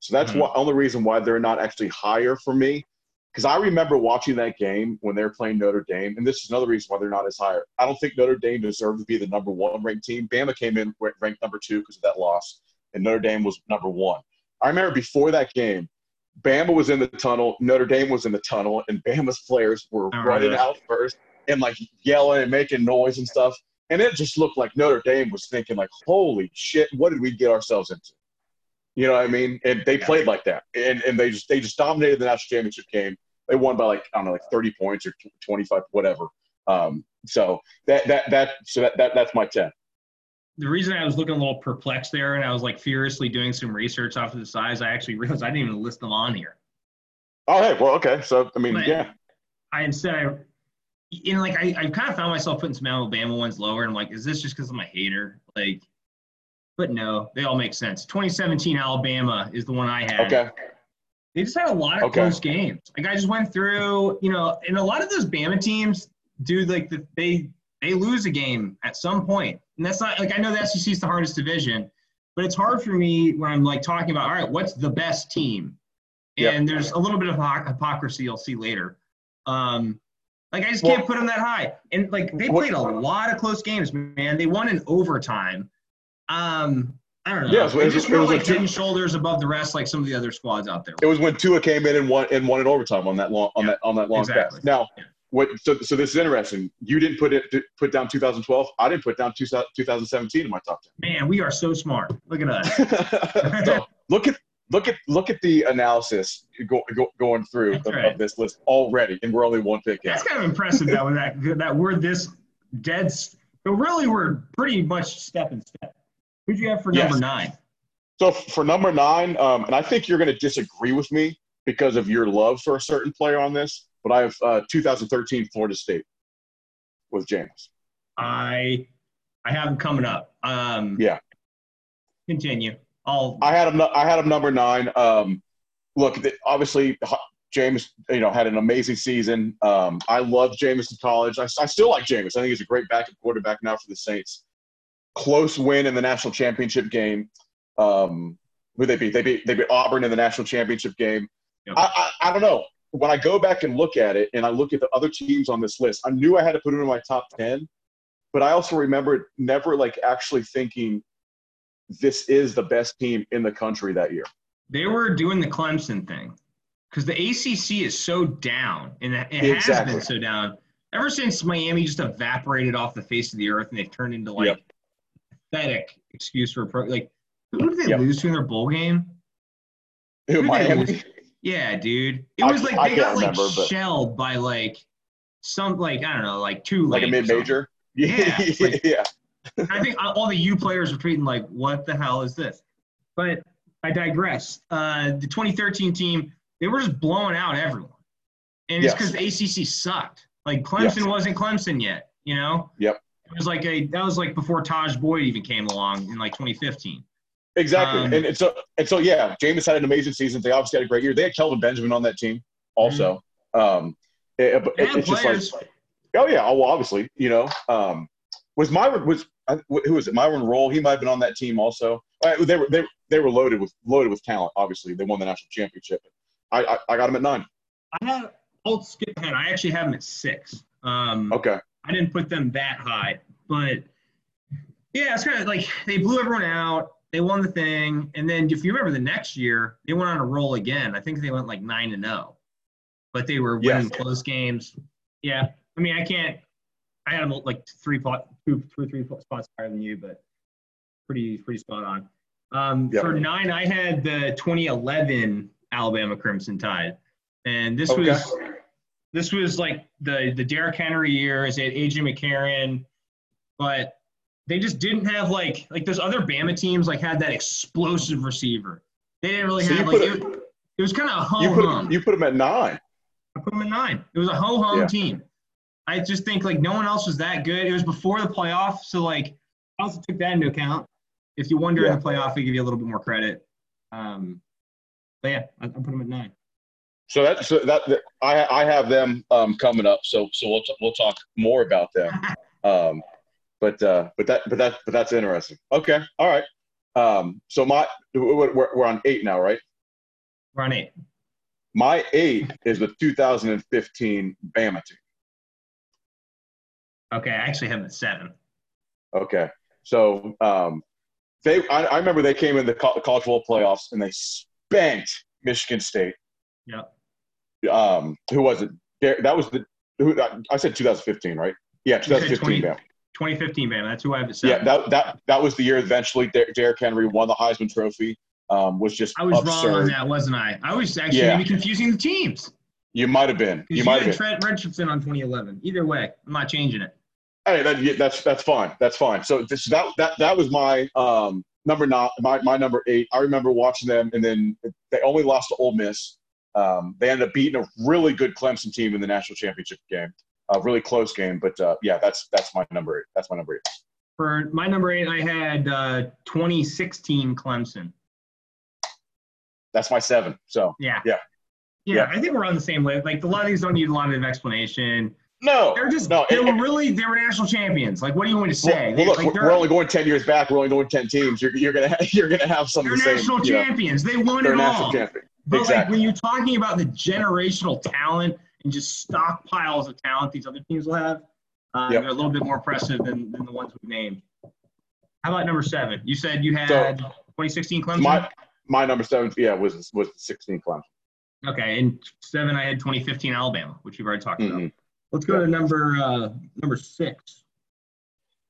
So that's the only reason why they're not actually higher for me, because I remember watching that game when they were playing Notre Dame, and this is another reason why they're not as higher. I don't think Notre Dame deserved to be the number one ranked team. Bama came in ranked number 2 because of that loss, and Notre Dame was number 1. I remember before that game, Bama was in the tunnel, Notre Dame was in the tunnel, and Bama's players were running out first and, like, yelling and making noise and stuff. And it just looked like Notre Dame was thinking, like, holy shit, what did we get ourselves into? You know what I mean? And they played like that. And they just dominated the national championship game. They won by, like, I don't know, like 30 points or 25, whatever. So that's my 10. The reason I was looking a little perplexed there, and I was like furiously doing some research off of the size, I actually realized I didn't even list them on here. Oh, hey, well, okay. So, I mean, but yeah. I've kind of found myself putting some Alabama ones lower, and I'm like, is this just because I'm a hater? Like, but no, they all make sense. 2017 Alabama is the one I had. Okay. They just had a lot of close games. Like, I just went through, you know, and a lot of those Bama teams do, like, they lose a game at some point. And that's not – like, I know the SEC is the hardest division, but it's hard for me when I'm, like, talking about, all right, what's the best team? And there's a little bit of hypocrisy you'll see later. Like, I just can't put them that high. And, like, they played a lot of close games, man. They won in overtime. I don't know. Yeah, so it was like 10 shoulders above the rest, like some of the other squads out there. It was when Tua came in and won in overtime on that long pass. Now – So this is interesting. You didn't put down 2012. I didn't put down 2017 in my top 10. Man, we are so smart. Look at us. So look at the analysis going through of this list already, and we're only one pick in. That's kind of impressive though, that we're this dead. But really, we're pretty much step in step. Who'd you have for number 9? So for number 9, and I think you're going to disagree with me because of your love for a certain player on this. But I have 2013 Florida State with James. I have him coming up. Continue. I had him number 9. Look, obviously James, you know, had an amazing season. I loved James in college. I still like James. I think he's a great backup quarterback now for the Saints. Close win in the national championship game. Who they beat? They beat Auburn in the national championship game. Yep. I don't know. When I go back and look at it, and I look at the other teams on this list, I knew I had to put them in my top 10, but I also remember never, like, actually thinking this is the best team in the country that year. They were doing the Clemson thing because the ACC is so down, and it has been so down ever since Miami just evaporated off the face of the earth, and they've turned into, like, pathetic excuse for like, who did they lose to in their bowl game? Who Miami? Yeah, dude. It was like they got like shelled by like some like I don't know like two like a mid-major. Yeah, like, yeah. I think all the U players were treating like what the hell is this? But I digress. The 2013 team, they were just blowing out everyone, and it's because the ACC sucked. Like Clemson wasn't Clemson yet, you know. Yep. It was like that was before Taj Boyd even came along in like 2015. Exactly, and so yeah, Jameis had an amazing season. They obviously had a great year. They had Kelvin Benjamin on that team also. It's just like, oh yeah, well obviously, you know, who was it? Myron Roll. He might have been on that team also. They were loaded with talent. Obviously, they won the national championship. I got him at 9. I'll skip ahead. I actually have him at 6. Okay. I didn't put them that high, but yeah, it's kind of like they blew everyone out. They won the thing, and then if you remember the next year, they went on a roll again. I think they went like 9-0, but they were winning close games. Yeah, I mean, I had them like 2 or 3 spots higher than you, but pretty spot on. For 9, I had the 2011 Alabama Crimson Tide, and this was like the Derrick Henry years. They had A.J. McCarron, but They just didn't have like those other Bama teams like had that explosive receiver. They didn't really have like it was kind of a ho-hum. You put them at 9. I put them at 9. It was a ho-hum team. I just think like no one else was that good. It was before the playoff, so like I also took that into account. If you won during the playoff, we give you a little bit more credit. But yeah, I put them at 9. So that's I have them coming up. So we'll talk more about them. But that's interesting. Okay, all right. So we're on 8 now, right? We're on 8. My 8 is the 2015 Bama team. Okay, I actually have them at 7. Okay, so I remember they came in the college world playoffs and they spanked Michigan State. Yeah. Who was it? That was I said 2015, right? Yeah, 2015 Bama. 2015 Bama. That's who I have at 7. Yeah, that was the year eventually Derrick Henry won the Heisman Trophy. Was just I was absurd. Wrong on that, wasn't I? I was actually maybe confusing the teams. You might have been. You might have been. Trent Richardson on 2011. Either way, I'm not changing it. Hey, that's fine. That's fine. So that was my my number 8. I remember watching them, and then they only lost to Ole Miss. They ended up beating a really good Clemson team in the national championship game, a really close game. But that's my number 8. That's my number 8. For my number 8, I had 2016 Clemson. That's my 7. So yeah. I think we're on the same wave. Like a lot of these don't need a lot of explanation. No, they're just they were national champions. Like, what do you want to say? Well, look, we're only going 10 years back. We're only going 10 teams. You're gonna have some. They're of the national same, champions. You know, they won it all. They're national champions. But exactly. Like when you're talking about the generational talent and just stockpiles of talent these other teams will have, they're a little bit more impressive than the ones we've named. How about number 7? You said you had 2016 Clemson? My number 7, was 2016 Clemson. Okay, and 7 I had 2015 Alabama, which you've already talked about. Let's go to number 6.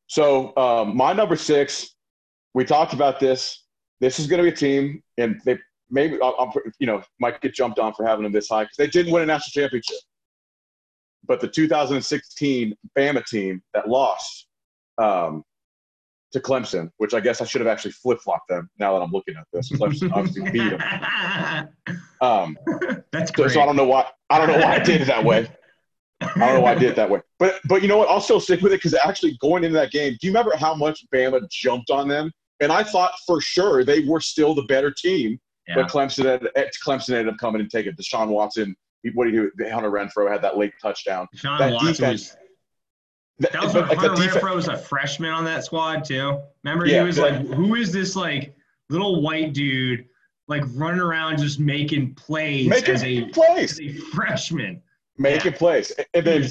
So my number 6, we talked about this. This is going to be a team, and they maybe might get jumped on for having them this high because they didn't win a national championship. But the 2016 Bama team that lost to Clemson, which I guess I should have actually flip-flopped them now that I'm looking at this. Clemson obviously beat them. That's great. So I don't know why I did it that way. But you know what? I'll still stick with it because actually going into that game, do you remember how much Bama jumped on them? And I thought for sure they were still the better team. Yeah. But Clemson ended up coming and taking it. Deshaun Watson, what do you do? Hunter Renfrow had that late touchdown. Hunter Renfrow was a freshman on that squad too. Remember, he was like, who is this like little white dude like running around just making plays as a freshman? Making plays. And then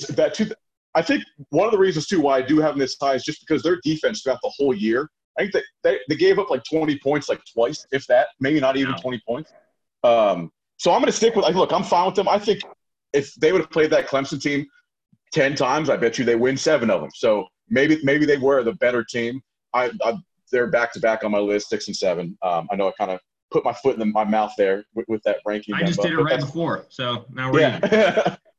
I think one of the reasons too why I do have them this high is just because their defense throughout the whole year. I think they gave up like 20 points like twice, if that, maybe not even 20 points. So I'm going to stick with I'm fine with them. I think if they would have played that Clemson team 10 times, I bet you they win 7 of them. So maybe they were the better team. They're back-to-back on my list, 6 and 7. I know I kind of put my foot in my mouth there with that ranking. I just did it right before, so now we're in.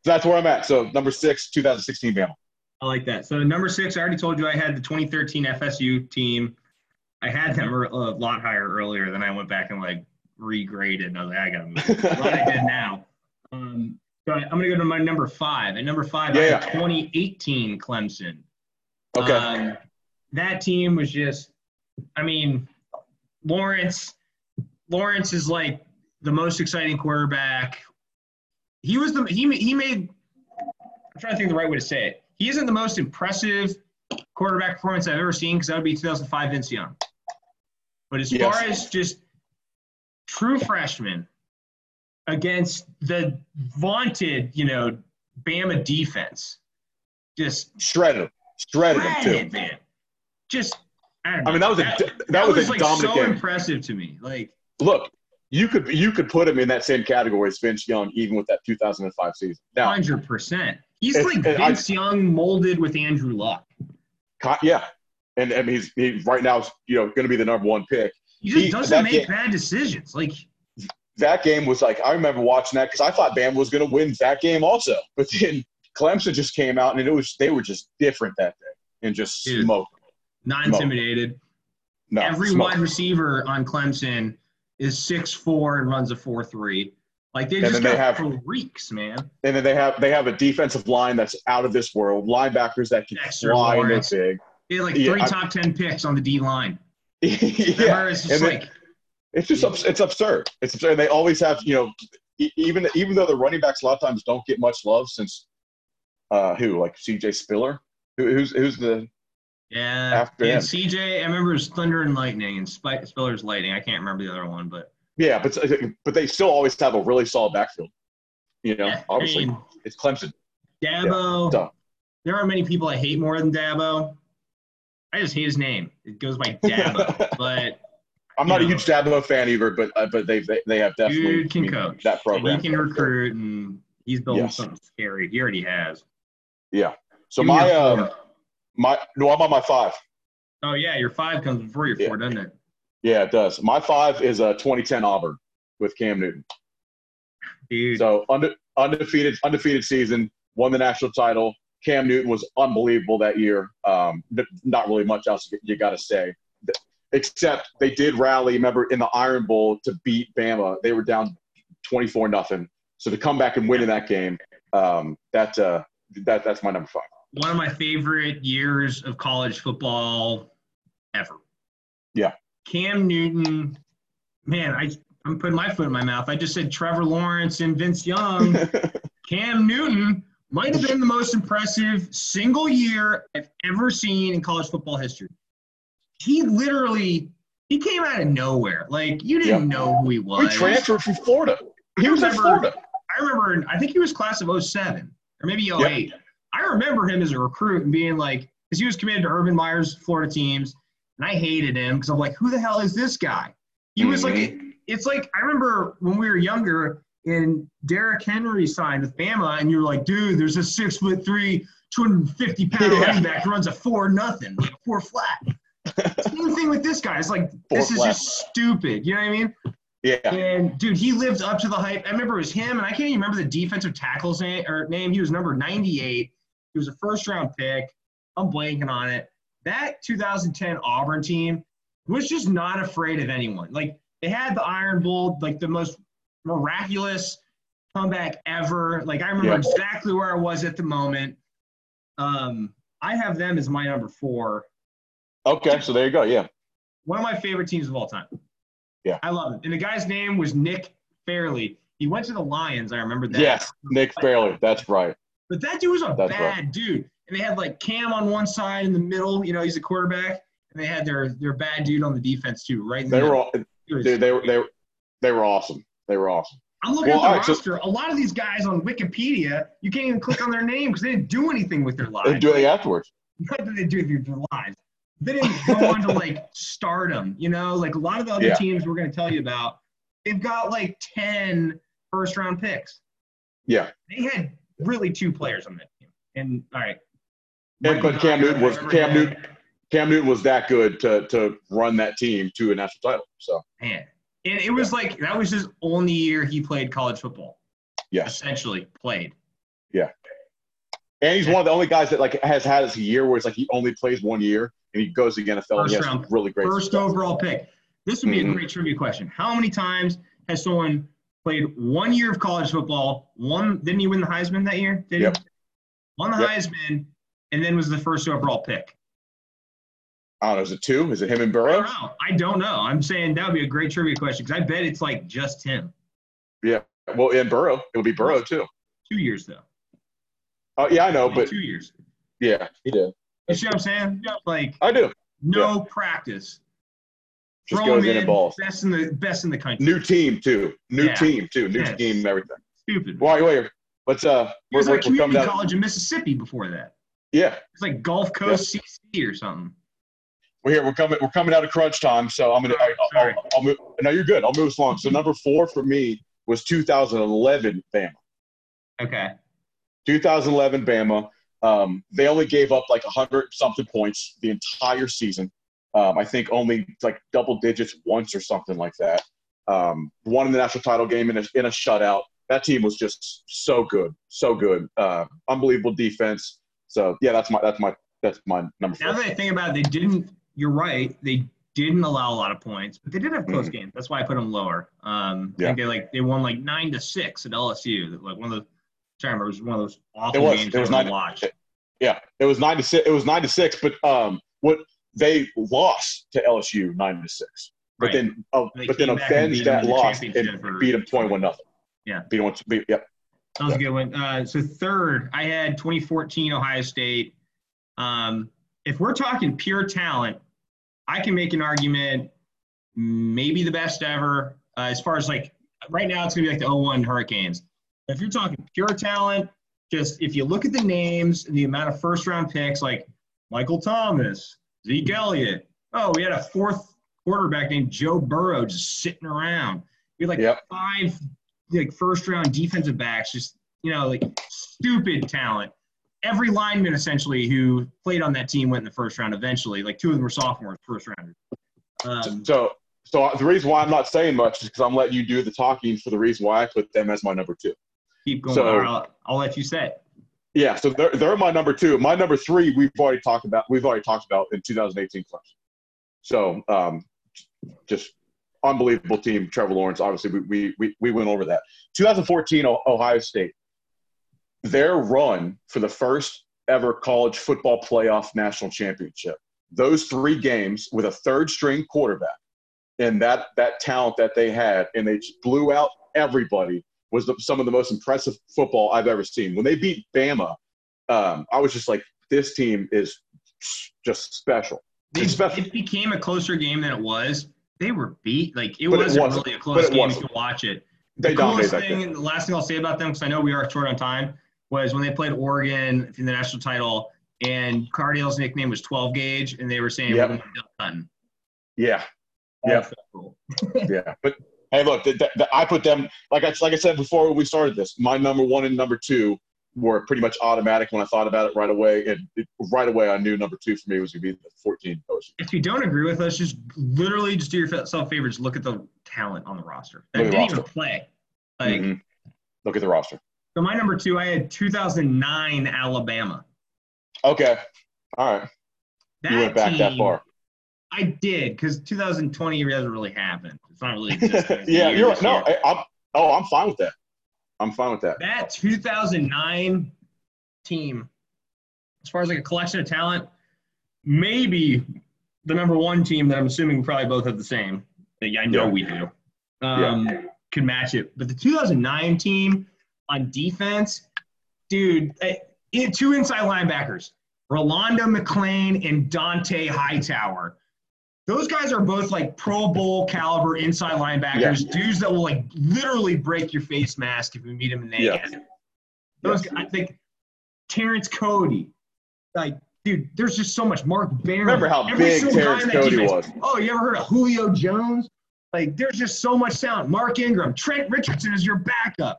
That's where I'm at. So number 6, 2016 Bama. I like that. So number 6, I already told you I had the 2013 FSU team. I had them a lot higher earlier than I went back and, regraded. And I was like, I got to move it. Glad I did now. So I'm going to go to my number 5. At number 5, I had 2018 Clemson. Okay. That team was just – I mean, Lawrence is, the most exciting quarterback. He was the – he made – I'm trying to think the right way to say it. He isn't the most impressive quarterback performance I've ever seen because that would be 2005 Vince Young. But as far as just true freshmen against the vaunted, Bama defense, just shredded them too. Man. Just I don't know. I mean, that was a dominant game. Impressive to me. Look, you could put him in that same category as Vince Young, even with that 2005 season. 100%. He's Vince Young molded with Andrew Luck. Yeah. And I mean, he right now is, going to be the number 1 pick. He just doesn't make bad decisions. That game was I remember watching that because I thought Bama was going to win that game also. But then Clemson just came out and they were just different that day and just smoked. not intimidated. No, every wide receiver on Clemson is 6'4" and runs a 4.3. Like, they just got freaks, man. And then they have a defensive line that's out of this world. Linebackers that can fly and they're big. They had like three top 10 picks on the D line. It's absurd. It's absurd. They always have, you know, even though the running backs a lot of times don't get much love since like C.J. Spiller, CJ, I remember it was Thunder and Lightning and Spiller's Lightning. I can't remember the other one, but. Yeah, but they still always have a really solid backfield. You know, obviously, it's Clemson. Dabo. Yeah, there are many people I hate more than Dabo. I just hate his name. It goes by Dabo. But I'm not a huge Dabo fan either, but they have definitely – coach. That program. And he can recruit, and he's building something scary. He already has. Yeah. So I'm on my five. Oh, yeah, your five comes before your four, doesn't it? Yeah, it does. My five is 2010 Auburn with Cam Newton. Dude. So undefeated season, won the national title. Cam Newton was unbelievable that year. Not really much else you got to say, except they did rally. Remember in the Iron Bowl to beat Bama, they were down 24-0. So to come back and win in that game, that's my number five. One of my favorite years of college football ever. Yeah. Cam Newton, man, I'm putting my foot in my mouth. I just said Trevor Lawrence and Vince Young. Cam Newton might have been the most impressive single year I've ever seen in college football history. He came out of nowhere. Like, you didn't know who he was. He transferred from Florida. I think he was class of 2007 or maybe 2008. Yep. I remember him as a recruit and being like, because he was committed to Urban Meyer's Florida teams. And I hated him because I'm like, who the hell is this guy? He was like – it's like I remember when we were younger and Derrick Henry signed with Bama and you were like, dude, there's a 6'3", 250-pound running back who runs a 4-0, like a 4-flat. Same thing with this guy. It's like this is just stupid. You know what I mean? Yeah. And, dude, he lived up to the hype. I remember it was him, and I can't even remember the defensive tackle's name. He was number 98. He was a first-round pick. I'm blanking on it. That 2010 Auburn team was just not afraid of anyone. Like, they had the Iron Bowl, like the most miraculous comeback ever. Like, I remember exactly where I was at the moment. I have them as my number four. Okay, so there you go, yeah. One of my favorite teams of all time. Yeah. I love him. And the guy's name was Nick Fairley. He went to the Lions, I remember that. Yes, Nick Fairley, that's right. But that dude was a bad dude. And they had, like, Cam on one side in the middle. You know, he's a quarterback. And they had their bad dude on the defense, too, right? They were awesome. They were awesome. I'm looking at the roster. A lot of these guys on Wikipedia, you can't even click on their name because they didn't do anything with their lives. They do it afterwards. What did they do with their lives? They didn't go on to, like, stardom. You know, like, a lot of the other teams we're going to tell you about, they've got, like, 10 first-round picks. Yeah. They had really two players on that team. And, all right. But Cam Newton was that good to run that team to a national title. So man, and it was like that was his only year he played college football. Yeah, essentially played. Yeah, and he's one of the only guys that like has had his year where it's like he only plays 1 year and he goes to the NFL. First round, really great. First overall pick. This would be a great trivia question. How many times has someone played 1 year of college football? Didn't he win the Heisman that year? Did he? Won the Heisman. And then was the first overall pick. I don't know. Is it two? Is it him and Burrow? I don't know. I'm saying that would be a great trivia question because I bet it's like just him. Yeah. Well, and Burrow. It would be Burrow too. 2 years though. Oh yeah, I know. But 2 years. Yeah, he did. You see what I'm saying? Like I do. No practice. Just goes in and balls. Best in the country. New team too. New team. Everything. Stupid. Wait. We're coming down. College in Mississippi before that. Yeah, it's like Gulf Coast CC or something. We're coming out of crunch time, so I'm gonna. I'll move. No, you're good. I'll move us along. So number four for me was 2011 Bama. Okay. 2011 Bama. They only gave up like 100-something points the entire season. I think only like double digits once or something like that. Won in the national title game in a shutout. That team was just so good. Unbelievable defense. So yeah, that's my number four. Now that I think about it, they didn't you're right. They didn't allow a lot of points, but they did have close games. That's why I put them lower. I think they won like 9-6 at LSU. Like one of the, it was one of those awful games that I watched. Yeah, it was 9-6. It was 9-6, but what they lost to LSU 9-6. But right. Then, but then avenged that loss and beat them 21-0. Yeah, that was a good one. So third, I had 2014 Ohio State. If we're talking pure talent, I can make an argument, maybe the best ever. As far as like right now, it's gonna be like the 2001 Hurricanes. If you're talking pure talent, just if you look at the names and the amount of first-round picks, like Michael Thomas, Zeke Elliott. Oh, we had a fourth quarterback named Joe Burrow just sitting around. We had like five first-round defensive backs, just like stupid talent. Every lineman essentially who played on that team went in the first round eventually. Like two of them were sophomores, first-rounders. So the reason why I'm not saying much is because I'm letting you do the talking for the reason why I put them as my number two. Keep going. So, I'll let you say it. Yeah, so they're my number two. My number three, we've already talked about in 2018 Clemson. So just unbelievable team. Trevor Lawrence, obviously, we went over that. 2014 Ohio State, their run for the first ever college football playoff national championship. Those three games with a third-string quarterback and that talent that they had, and they blew out everybody. Was some of the most impressive football I've ever seen. When they beat Bama, I was just like, this team is just special. It became a closer game than it was. They were beat. Like, it wasn't really a close game if you watch it. The last thing I'll say about them, because I know we are short on time, was when they played Oregon in the national title, and Cardale's nickname was 12 gauge, and they were saying, we're going to do nothing. Yeah. Yeah. So cool. Yeah. But – hey, look, I put them like I said before we started this. My number one and number two were pretty much automatic when I thought about it right away. And right away, I knew number two for me was going to be the 14th coach. If you don't agree with us, just do yourself a favor. Just look at the talent on the roster. That didn't even play. Like, look at the roster. So my number two, I had 2009 Alabama. Okay, all right. You went back that far. I did, because 2020 doesn't really happen. It's not really existing. Yeah, you're right. No, I'm fine with that. I'm fine with that. That 2009 team, as far as like a collection of talent, maybe the number one team that I'm assuming we probably both have the same. I know we do. Could match it. But the 2009 team on defense, dude, two inside linebackers, Rolando McClain and Dante Hightower. Those guys are both like Pro Bowl caliber inside linebackers, dudes that will like literally break your face mask if you meet them in the end. Those guys, I think Terrence Cody, like, dude, there's just so much. Mark Barron. Remember how big Terrence Cody was. Oh, you ever heard of Julio Jones? Like, there's just so much talent. Mark Ingram. Trent Richardson is your backup.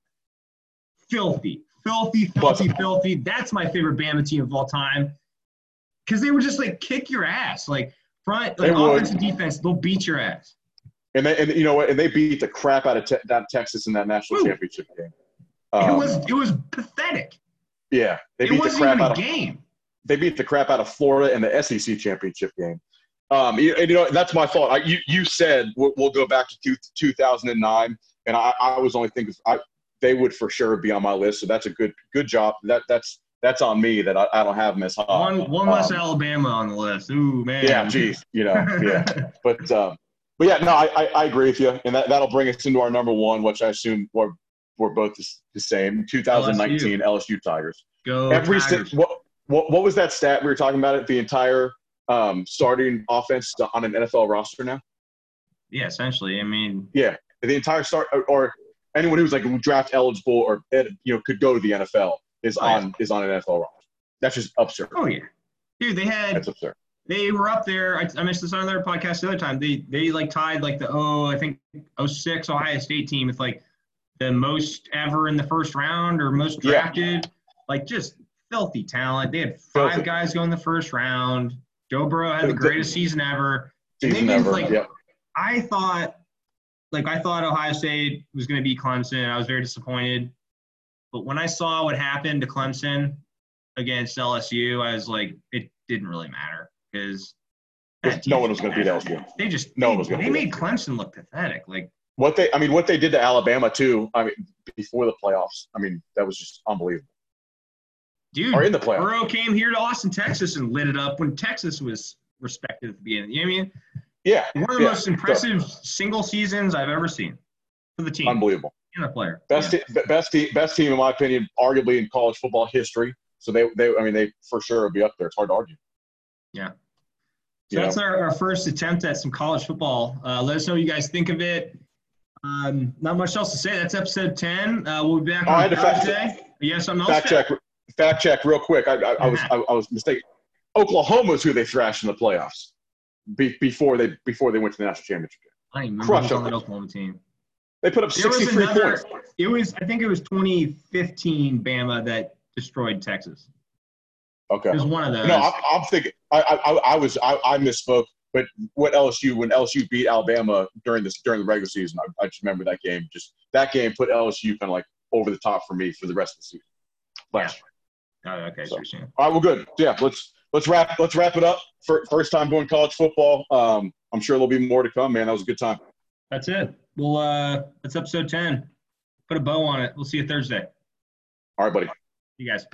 Filthy. That's my favorite Bama team of all time because they would just like kick your ass. Like, front, like offense and defense, they'll beat your ass. And you know what? And they beat the crap out of Texas in that national championship game. It was pathetic. Yeah, they beat the crap out of game. They beat the crap out of Florida in the SEC championship game. And you know that's my fault. You said we'll go back to 2009, and I was only thinking they would for sure be on my list. So that's a good job. That's on me that I don't have them as high. One less Alabama on the list. Ooh, man. Yeah, geez. I agree with you. And that'll bring us into our number one, which I assume we're both the same, 2019 LSU Tigers. Go Tigers. What was that stat we were talking about? It the entire starting offense on an NFL roster now? Yeah, essentially. I mean – yeah, the entire start – or anyone who's like draft eligible or could go to the NFL is on an NFL roster. That's just absurd. Oh, yeah. Dude, that's absurd. They were up there. I mentioned this on their podcast the other time. They like tied like the, 06 Ohio State team with like the most ever in the first round or most drafted. Yeah. Like just filthy talent. They had five guys go in the first round. Joe Burrow had the greatest season ever. I thought Ohio State was going to beat Clemson. I was very disappointed. But when I saw what happened to Clemson against LSU, I was like, it didn't really matter because No one was going to beat LSU. They made Clemson look pathetic. Like what they did to Alabama too. I mean, before the playoffs. I mean, that was just unbelievable. Dude, or in the playoffs. Burrow came here to Austin, Texas, and lit it up when Texas was respected at the beginning. You know what I mean? Yeah. One of the most impressive single seasons I've ever seen for the team. Unbelievable. And the player. Best team in my opinion, arguably in college football history. So they for sure would be up there. It's hard to argue. Yeah. So that's our first attempt at some college football. Let us know what you guys think of it. Not much else to say. That's episode 10. We'll be back on Thursday. Yes, something else. Fact check, real quick. I was mistaken. Oklahoma is who they thrashed in the playoffs before they went to the national championship game. I don't even remember on the Oklahoma team. They put up 63 points. I think it was 2015 Bama that destroyed Texas. Okay. It was one of those. No, I'm thinking. I misspoke. But when LSU beat Alabama during the regular season, I just remember that game. Just that game put LSU kind of like over the top for me for the rest of the season. Last year. Oh, okay. So, all right. Well, good. Yeah. Let's wrap it up. First time doing college football. I'm sure there'll be more to come, man. That was a good time. That's it. Well, that's episode 10. Put a bow on it. We'll see you Thursday. All right, buddy. See you guys.